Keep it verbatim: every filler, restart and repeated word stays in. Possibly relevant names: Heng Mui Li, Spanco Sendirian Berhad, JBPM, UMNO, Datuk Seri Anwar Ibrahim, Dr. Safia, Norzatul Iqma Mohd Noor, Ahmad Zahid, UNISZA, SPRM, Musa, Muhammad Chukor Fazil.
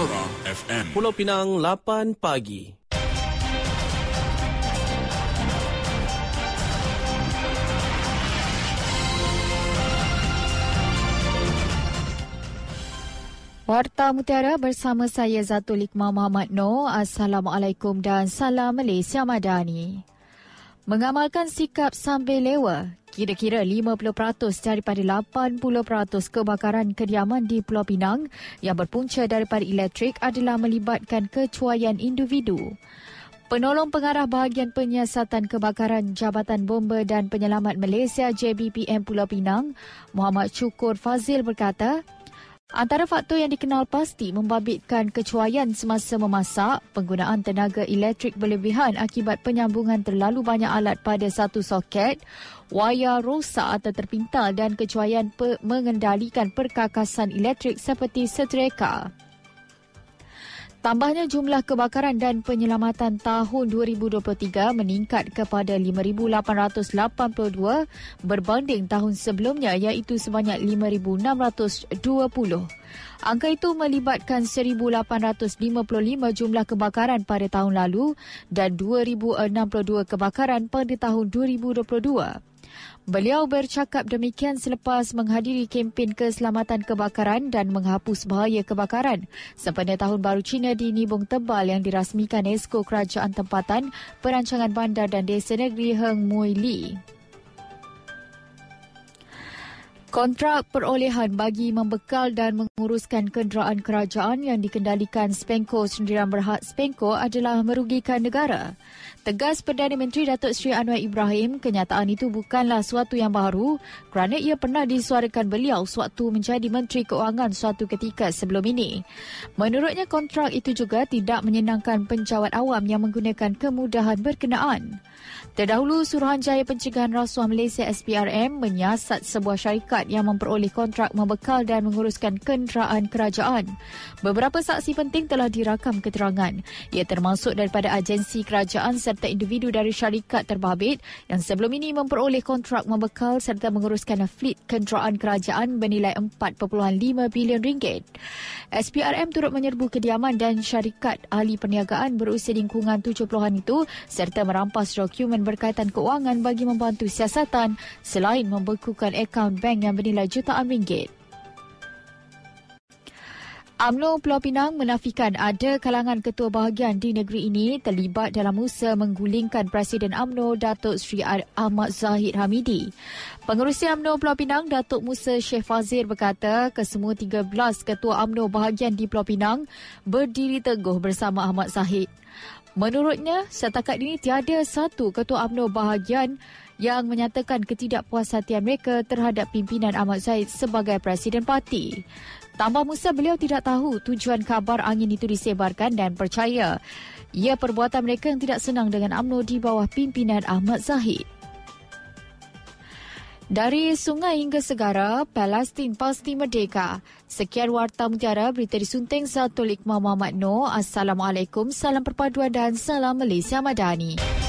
Sonora F M. Pulau Pinang lapan pagi. Warta Mutiara bersama saya Zatul Iqma Mohd Noor. Assalamualaikum dan salam Malaysia Madani. Mengamalkan sikap sambil lewa, kira-kira lima puluh peratus daripada lapan puluh peratus kebakaran kediaman di Pulau Pinang yang berpunca daripada elektrik adalah melibatkan kecuaian individu. Penolong Pengarah Bahagian Penyiasatan Kebakaran Jabatan Bomba dan Penyelamat Malaysia J B P M Pulau Pinang, Muhammad Chukor Fazil berkata, antara faktor yang dikenal pasti membabitkan kecuaian semasa memasak, penggunaan tenaga elektrik berlebihan akibat penyambungan terlalu banyak alat pada satu soket, wayar rosak atau terpintal dan kecuaian pe- mengendalikan perkakasan elektrik seperti seterika. Tambahnya, jumlah kebakaran dan penyelamatan tahun dua ribu dua puluh tiga meningkat kepada lima ribu lapan ratus lapan puluh dua berbanding tahun sebelumnya, iaitu sebanyak lima ribu enam ratus dua puluh. Angka itu melibatkan seribu lapan ratus lima puluh lima jumlah kebakaran pada tahun lalu dan dua ribu enam puluh dua kebakaran pada tahun dua ribu dua puluh dua. Beliau bercakap demikian selepas menghadiri kempen keselamatan kebakaran dan menghapus bahaya kebakaran sempena Tahun Baru Cina di Nibong Tebal yang dirasmikan Esko Kerajaan Tempatan, Perancangan Bandar dan Desa Negeri Heng Mui Li. Kontrak perolehan bagi membekal dan menguruskan kenderaan kerajaan yang dikendalikan Spanco Sendirian Berhad Spanco adalah merugikan negara. Tegas Perdana Menteri Datuk Seri Anwar Ibrahim, kenyataan itu bukanlah suatu yang baru kerana ia pernah disuarakan beliau sewaktu menjadi Menteri Keuangan suatu ketika sebelum ini. Menurutnya, kontrak itu juga tidak menyenangkan penjawat awam yang menggunakan kemudahan berkenaan. Terdahulu, Suruhanjaya Pencegahan Rasuah Malaysia S P R M menyiasat sebuah syarikat yang memperoleh kontrak membekal dan menguruskan kenderaan kerajaan. Beberapa saksi penting telah dirakam keterangan. Ia termasuk daripada agensi kerajaan serta individu dari syarikat terbabit yang sebelum ini memperoleh kontrak membekal serta menguruskan fleet kenderaan kerajaan bernilai empat perpuluhan lima bilion ringgit. S P R M turut menyerbu kediaman dan syarikat ahli perniagaan berusia lingkungan tujuh puluhan itu serta merampas dokumen berkaitan keuangan bagi membantu siasatan selain membekukan akaun bank yang bernilai jutaan ringgit. UMNO Pulau Pinang menafikan ada kalangan ketua bahagian di negeri ini terlibat dalam usaha menggulingkan Presiden UMNO Datuk Seri Ahmad Zahid Hamidi. Pengerusi UMNO Pulau Pinang Datuk Musa Syekh Fazil berkata kesemua tiga belas ketua UMNO bahagian di Pulau Pinang berdiri teguh bersama Ahmad Zahid. Menurutnya, setakat ini tiada satu ketua UMNO bahagian yang menyatakan ketidakpuashatian mereka terhadap pimpinan Ahmad Zahid sebagai Presiden Parti. Tambah Musa, beliau tidak tahu tujuan kabar angin itu disebarkan dan percaya ia perbuatan mereka yang tidak senang dengan UMNO di bawah pimpinan Ahmad Zahid. Dari sungai hingga segara, Palestin pasti merdeka. Sekian Warta Mutiara, berita disunting Zatul Iqma Mohd Noor. Assalamualaikum, salam perpaduan dan salam Malaysia Madani.